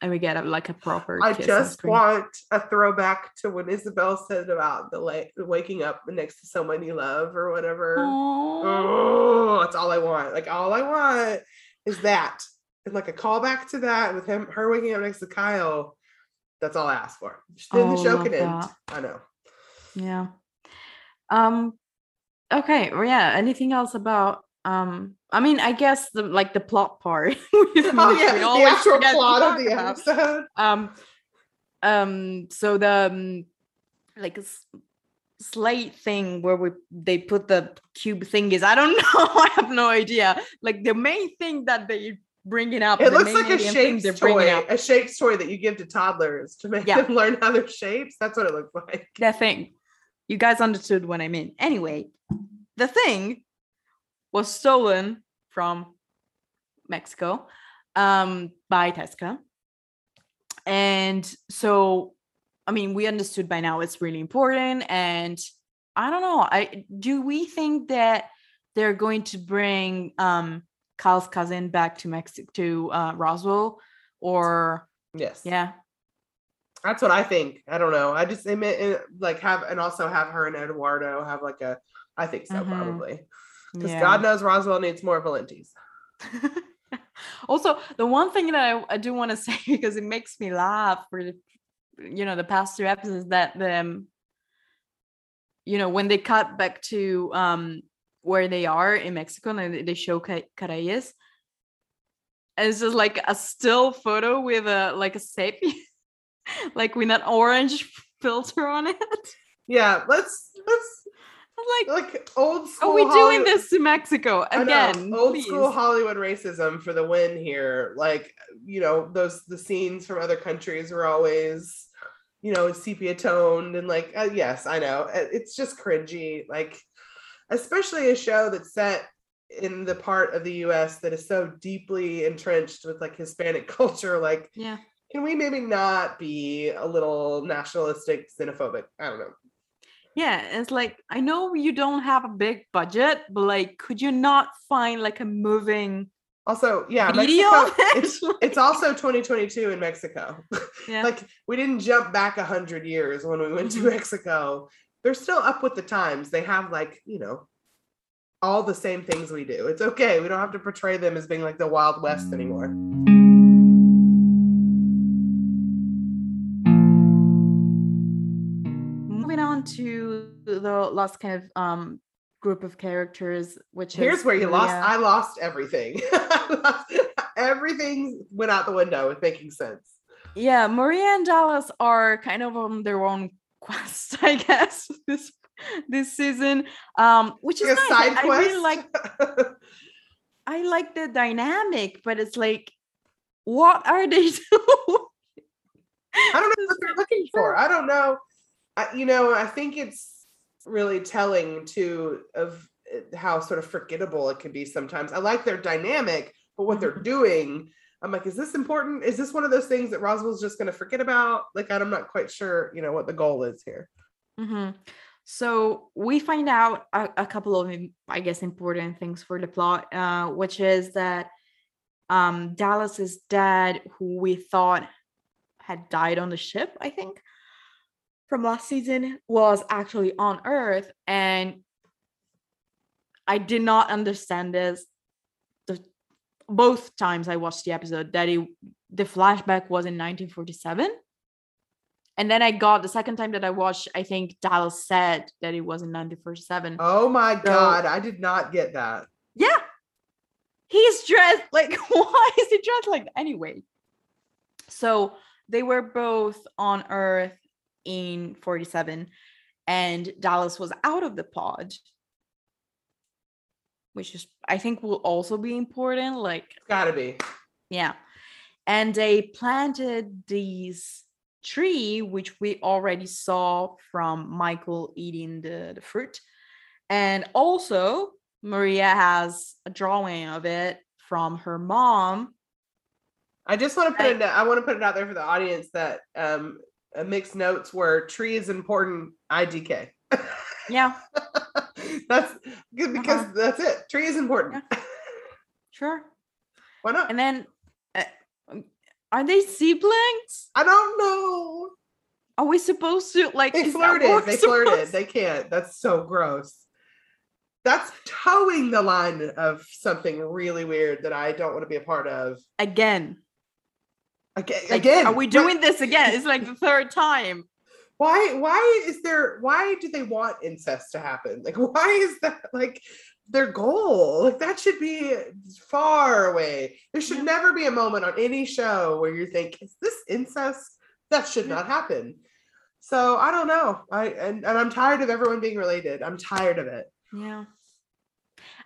and we get a, like a proper. I kiss just want a throwback to when Isabel said about the like waking up next to someone you love or whatever. Aww. Oh, that's all I want. Like all I want is that. And like a callback to that with him, her waking up next to Kyle. That's all I asked for. Then oh, the show could end. That. I know. Yeah. Um okay, well, yeah, anything else about um I mean, I guess the like the plot part. Oh yeah, the actual plot of the episode. Um um so the um, like slate thing where we they put the cube thingies. I don't know. I have no idea. Like the main thing that they bringing up. It looks like a shapes toy, up. a shapes toy that you give to toddlers to make yeah. them learn how their shapes. That's what it looked like. That thing. You guys understood what I mean. Anyway, the thing was stolen from Mexico um, by Tezca. And so, I mean, we understood by now it's really important. And I don't know. I do we think that they're going to bring um, Kyle's cousin back to Mexico to uh, Roswell? Or yes. Yeah. That's what I think. I don't know. I just admit, like, have, and also have her and Eduardo have like a, I think so, uh-huh. probably. Because yeah. God knows Roswell needs more Valentis. Also, the one thing that I, I do want to say, because it makes me laugh for, you know, the past two episodes, that the, um, you know, when they cut back to um, where they are in Mexico and they show Carayes, and it's just like a still photo with a, like a sepia, like with an orange filter on it. Yeah, let's, let's. Like, like old school. Are we Hollywood- doing this to Mexico again? Old please. School Hollywood racism for the win here. Like, you know, those the scenes from other countries were always, you know, sepia toned and like, uh, yes, I know, it's just cringy. Like, especially a show that's set in the part of the U S that is so deeply entrenched with like Hispanic culture. Like, yeah, can we maybe not be a little nationalistic, xenophobic? I don't know. Yeah, it's like, I know you don't have a big budget, but like, could you not find like a moving also, yeah, video? Mexico, it's, like... it's also twenty twenty-two in Mexico. Yeah. Like, we didn't jump back one hundred years when we went to Mexico. They're still up with the times. They have like, you know, all the same things we do. It's okay. We don't have to portray them as being like the Wild West anymore. To the last kind of um group of characters, which here's is, where you lost yeah. I lost everything. I lost, everything went out the window with making sense. Yeah, Maria and Dallas are kind of on their own quest, I guess, this this season, um which is nice. Side I, quest? I really like I like the dynamic, but it's like, what are they doing? I don't know what they're looking for. I don't know. I, you know, I think it's really telling too of how sort of forgettable it can be sometimes. I like their dynamic, but what they're doing, I'm like, is this important? Is this one of those things that Roswell's just going to forget about? Like, I'm not quite sure, you know, what the goal is here. Mm-hmm. So we find out a, a couple of, I guess, important things for the plot, uh, which is that um, Dallas's dad, who we thought had died on the ship, I think, from last season, was actually on Earth. And I did not understand this the both times I watched the episode, that it, the flashback was in nineteen forty-seven, and then I got the second time that I watched, I think Dallas said that it was in nineteen forty-seven. Oh my so, god, I did not get that. Yeah, he's dressed like, why is he dressed like that? Anyway, so they were both on Earth in forty-seven, and Dallas was out of the pod, which is, I think, will also be important. Like, it's gotta be. Yeah. And they planted these tree, which we already saw from Michael eating the, the fruit. And also Maria has a drawing of it from her mom. I just want to put I, it I want to put it out there for the audience that um Uh, mixed notes were tree is important, I D K. Yeah. That's good, because uh-huh. that's it. Tree is important. Yeah. Sure. Why not? And then, uh, are they siblings? I don't know. Are we supposed to, like, they flirted. They flirted. To? They can't. That's so gross. That's towing the line of something really weird that I don't want to be a part of. Again. Okay, like, again, are we doing this again? It's like the third time. Why? Why is there? Why do they want incest to happen? Like, why is that like their goal? Like, that should be far away. There should yeah. never be a moment on any show where you think, "Is this incest?" That should yeah. not happen. So I don't know. I and, and I'm tired of everyone being related. I'm tired of it. Yeah,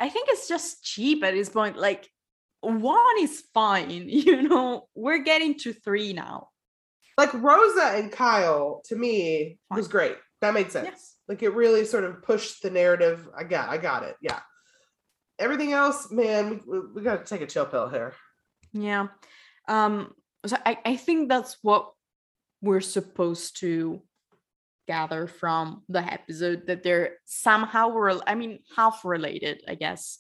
I think it's just cheap at this point. Like, one is fine, you know, we're getting to three now. Like, Rosa and Kyle, to me, fine. Was great. That made sense. Yes. Like, it really sort of pushed the narrative. I got I got it. Yeah. Everything else, man, we, we got to take a chill pill here. Yeah. Um, so I, I think that's what we're supposed to gather from the episode, that they're somehow, re- I mean, half related, I guess.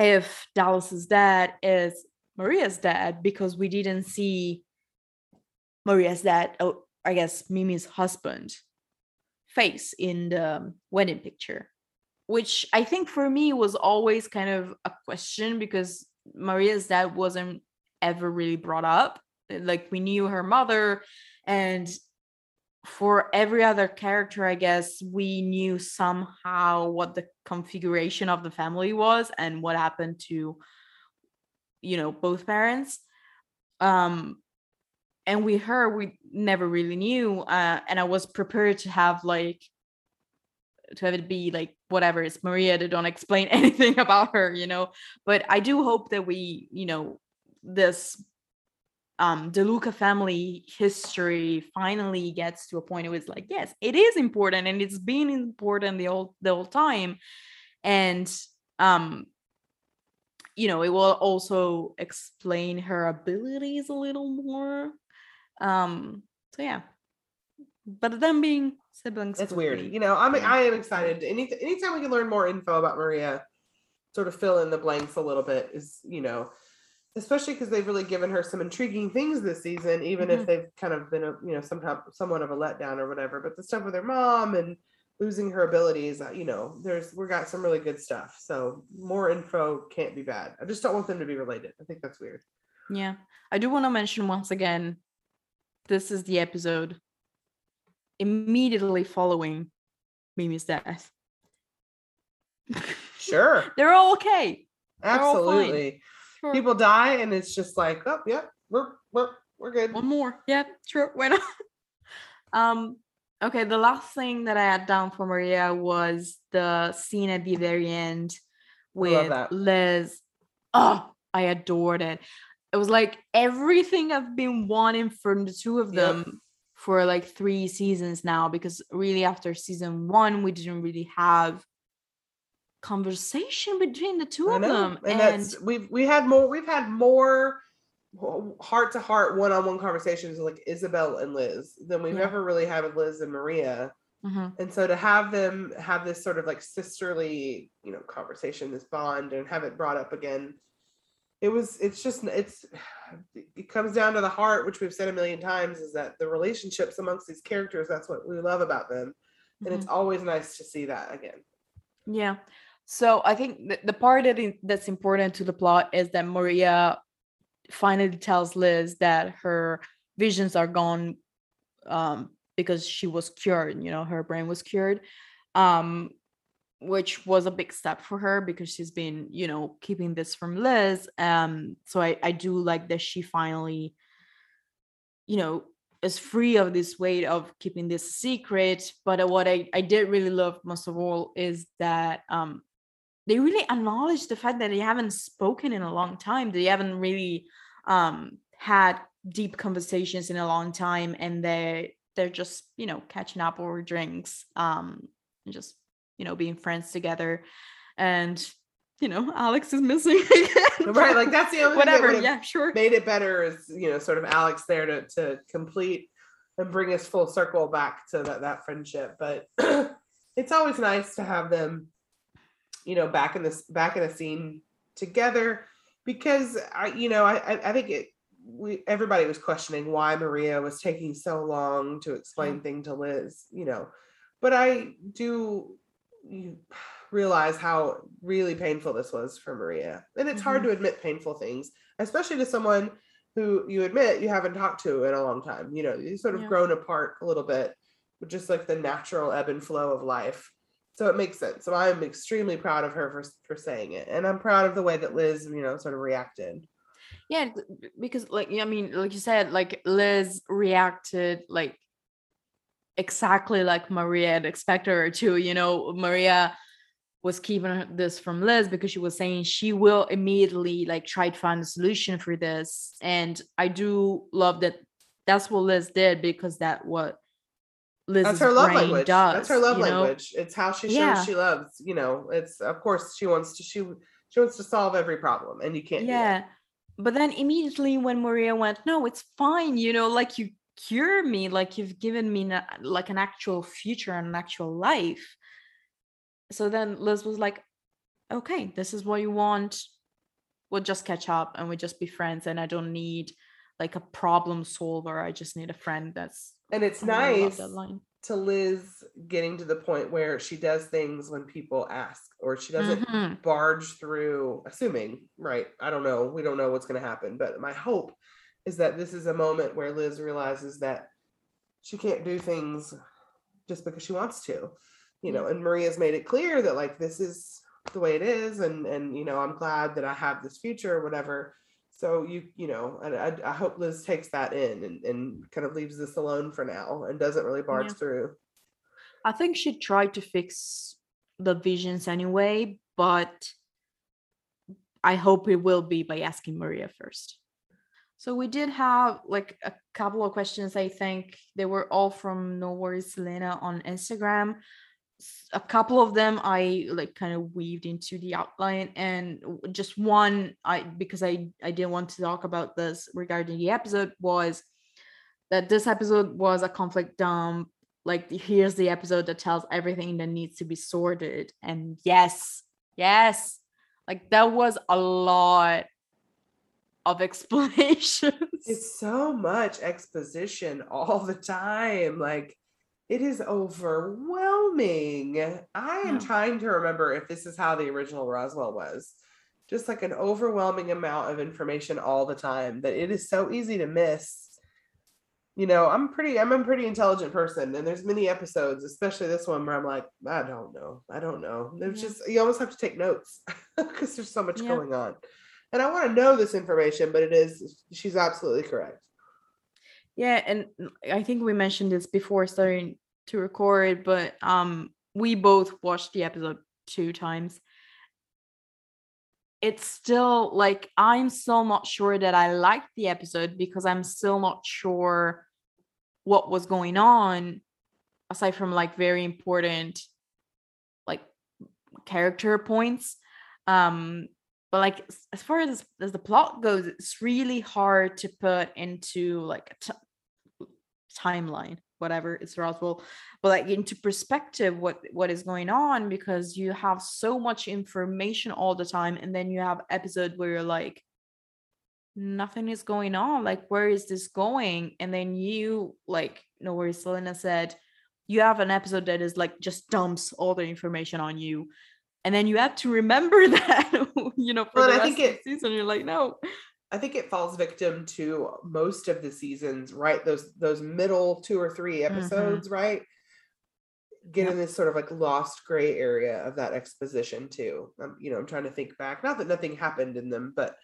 If Dallas's dad is Maria's dad, because we didn't see Maria's dad, oh, I guess Mimi's husband, face in the wedding picture, which I think for me was always kind of a question because Maria's dad wasn't ever really brought up. Like, we knew her mother, and for every other character, I guess we knew somehow what the configuration of the family was and what happened to, you know, both parents. Um, and with her, we never really knew. Uh, and I was prepared to have like, to have it be like, whatever, it's Maria, they don't explain anything about her, you know. But I do hope that we, you know, this um the Luca family history finally gets to a point where it's like, yes, it is important, and it's been important the whole the whole time. And um you know, it will also explain her abilities a little more. Um so yeah, but them being siblings, it's weird, me. You know, I'm I am excited. Any anytime we can learn more info about Maria, sort of fill in the blanks a little bit, is, you know, especially because they've really given her some intriguing things this season, even mm-hmm. if they've kind of been, a, you know, sometimes somewhat of a letdown or whatever. But the stuff with her mom and losing her abilities, you know, there's we got some really good stuff. So more info can't be bad. I just don't want them to be related. I think that's weird. Yeah, I do want to mention once again, this is the episode immediately following Mimi's death. Sure. They're all okay. Absolutely. They're all sure. People die and it's just like, oh yeah, we're we're we're good. One more. Yeah, sure. Why not? Um, okay, the last thing that I had down for Maria was the scene at the very end with Liz. Oh, I adored it. It was like everything I've been wanting from the two of them. Yep. For like three seasons now, because really after season one, we didn't really have conversation between the two of them. And, and that's, we've, we had more, we've had more heart to heart, one-on-one conversations with like Isabel and Liz than we've yeah. ever really had with Liz and Maria. Mm-hmm. And so to have them have this sort of like sisterly, you know, conversation, this bond, and have it brought up again, It was, it's just, it's, it comes down to the heart, which we've said a million times, is that the relationships amongst these characters, that's what we love about them. And mm-hmm. it's always nice to see that again. Yeah. So I think the, the part that is, that's important to the plot is that Maria finally tells Liz that her visions are gone um, because she was cured, you know, her brain was cured. Um, which was a big step for her because she's been, you know, keeping this from Liz. Um, so I, I do like that she finally, you know, is free of this weight of keeping this secret. But what I, I did really love most of all is that um, they really acknowledge the fact that they haven't spoken in a long time. They haven't really um, had deep conversations in a long time. And they, they're just, you know, catching up over drinks um, and just, you know, being friends together. And, you know, Alex is missing again. Right, like that's the only whatever, thing that yeah, sure. made it better is, you know, sort of Alex there to to complete and bring us full circle back to that, that friendship. But it's always nice to have them, you know, back in this back in a scene together, because I, you know, I I think it we everybody was questioning why Maria was taking so long to explain mm-hmm. things to Liz, you know. But I do you realize how really painful this was for Maria. And it's mm-hmm. hard to admit painful things, especially to someone who you admit you haven't talked to in a long time. You know, you sort of yeah. grown apart a little bit, with just like the natural ebb and flow of life. So it makes sense. So I'm extremely proud of her for, for saying it. And I'm proud of the way that Liz, you know, sort of reacted. Yeah, because like, I mean, like you said, like Liz reacted like exactly like Maria had expected her to, you know. Maria was keeping this from Liz because she was saying she will immediately like try to find a solution for this. And I do love that that's what Liz did, because that what Liz's that's her love brain language does, that's her love language know? It's how she shows yeah. she loves, you know. It's of course she wants to she she wants to solve every problem, and you can't yeah do that. But then immediately when Maria went, no, it's fine, you know, like you cure me, like you've given me na- like an actual future and an actual life. So then Liz was like, okay, this is what you want, we'll just catch up and we'll just be friends, and I don't need like a problem solver. I just need a friend that's. And it's nice to Liz getting to the point where she does things when people ask, or she doesn't mm-hmm. barge through, assuming, right? I don't know. We don't know what's going to happen. But my hope is that this is a moment where Liz realizes that she can't do things just because she wants to, you know, and Maria's made it clear that like, this is the way it is. And, and, you know, I'm glad that I have this future or whatever. So you, you know, and I, I hope Liz takes that in and, and kind of leaves this alone for now and doesn't really barge yeah. through. I think she tried to fix the visions anyway, but I hope it will be by asking Maria first. So we did have like a couple of questions, I think. They were all from No Worries Selena on Instagram. A couple of them I like kind of weaved into the outline, and just one I because I I didn't want to talk about this regarding the episode was that this episode was a conflict dump. Like, here's the episode that tells everything that needs to be sorted, and yes yes like that was a lot of explanations. It's so much exposition all the time. Like, it is overwhelming. I am yeah. trying to remember if this is how the original Roswell was. Just like an overwhelming amount of information all the time that it is so easy to miss. You know, I'm pretty, I'm a pretty intelligent person, and there's many episodes, especially this one, where I'm like, I don't know. I don't know. There's yeah. just, you almost have to take notes because there's so much yeah. going on. And I want to know this information, but it is, she's absolutely correct. Yeah, and I think we mentioned this before starting to record, but um, we both watched the episode two times. It's still like, I'm still not sure that I liked the episode because I'm still not sure what was going on, aside from like very important like character points. Um, But like, as far as, as the plot goes, it's really hard to put into like a t- timeline, whatever, it's Roswell, but like into perspective what what is going on, because you have so much information all the time, and then you have episode where you're like, nothing is going on, like, where is this going? And then you like, no worries, Selena said, you have an episode that is like just dumps all the information on you, and then you have to remember that, you know, for well, the rest I think of it, the season. You're like, no. I think it falls victim to most of the seasons, right? Those those middle two or three episodes, mm-hmm. right? Get yeah. in this sort of like lost gray area of that exposition too. Um, you know, I'm trying to think back. Not that nothing happened in them, but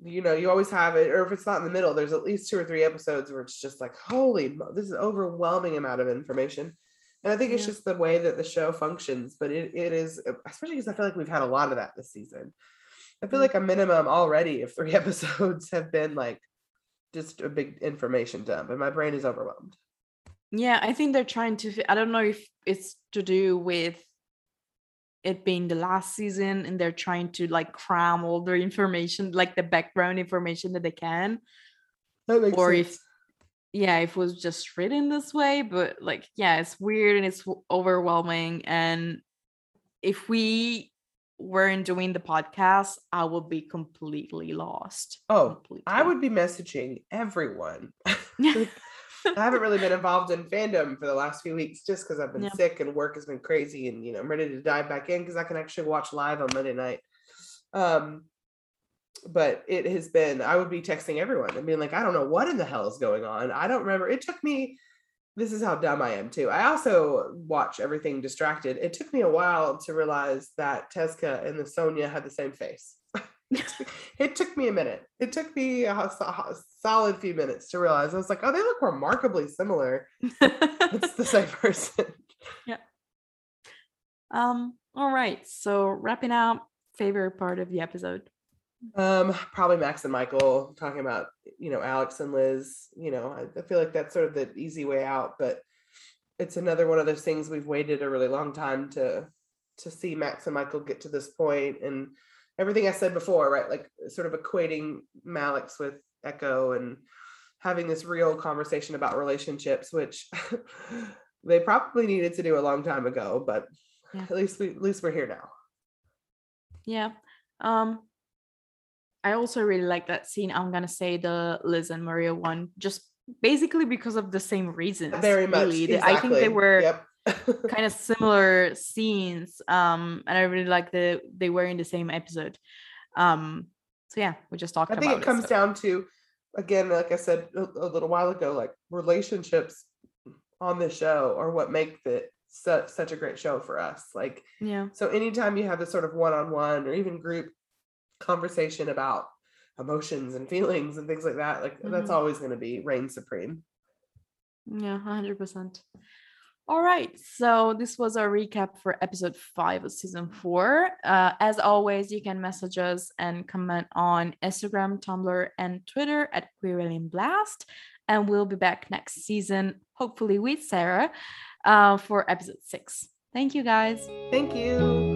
you know, you always have it. Or if it's not in the middle, there's at least two or three episodes where it's just like, holy, mo- this is an overwhelming amount of information. And I think it's yeah. just the way that the show functions, but it, it is, especially because I feel like we've had a lot of that this season. I feel like a minimum already of three episodes have been like just a big information dump, and my brain is overwhelmed. Yeah, I think they're trying to, I don't know if it's to do with it being the last season and they're trying to like cram all the information, like the background information that they can. That makes or sense. If yeah, if it was just written this way, but like, yeah, it's weird and it's overwhelming. And if we weren't doing the podcast, I would be completely lost. Oh, completely. I would be messaging everyone. I haven't really been involved in fandom for the last few weeks just because I've been yeah. sick and work has been crazy. And, you know, I'm ready to dive back in because I can actually watch live on Monday night. Um, But it has been, I would be texting everyone and being like, I don't know what in the hell is going on. I don't remember. It took me, this is how dumb I am too. I also watch everything distracted. It took me a while to realize that Tezca and the Sonia had the same face. It took me a minute. It took me a, a solid few minutes to realize. I was like, oh, they look remarkably similar. It's the same person. Yeah. Um. All right. So wrapping up, favorite part of the episode. Um, probably Max and Michael talking about, you know, Alex and Liz, you know, I, I feel like that's sort of the easy way out, but it's another one of those things we've waited a really long time to, to see Max and Michael get to this point, and everything I said before, right? Like sort of equating Alex with Echo and having this real conversation about relationships, which they probably needed to do a long time ago, but yeah. at least we, at least we're here now. Yeah. Um, I also really like that scene. I'm gonna say the Liz and Maria one, just basically because of the same reasons. Very much. Really. Exactly. I think they were yep. kind of similar scenes. Um, and I really like that they were in the same episode. Um, so yeah, we just talked about it. I think it comes so. down to, again, like I said a, a little while ago, like relationships on the show are what make it such such a great show for us. Like, yeah. So anytime you have this sort of one-on-one or even group conversation about emotions and feelings and things like that, like mm-hmm. that's always going to be reign supreme. Yeah, one hundred percent. All right, so this was our recap for episode five of season four. Uh, as always, you can message us and comment on Instagram, Tumblr, and Twitter at Queerling Blast, and we'll be back next season, hopefully with Sarah, uh, for episode six. Thank you, guys. Thank you.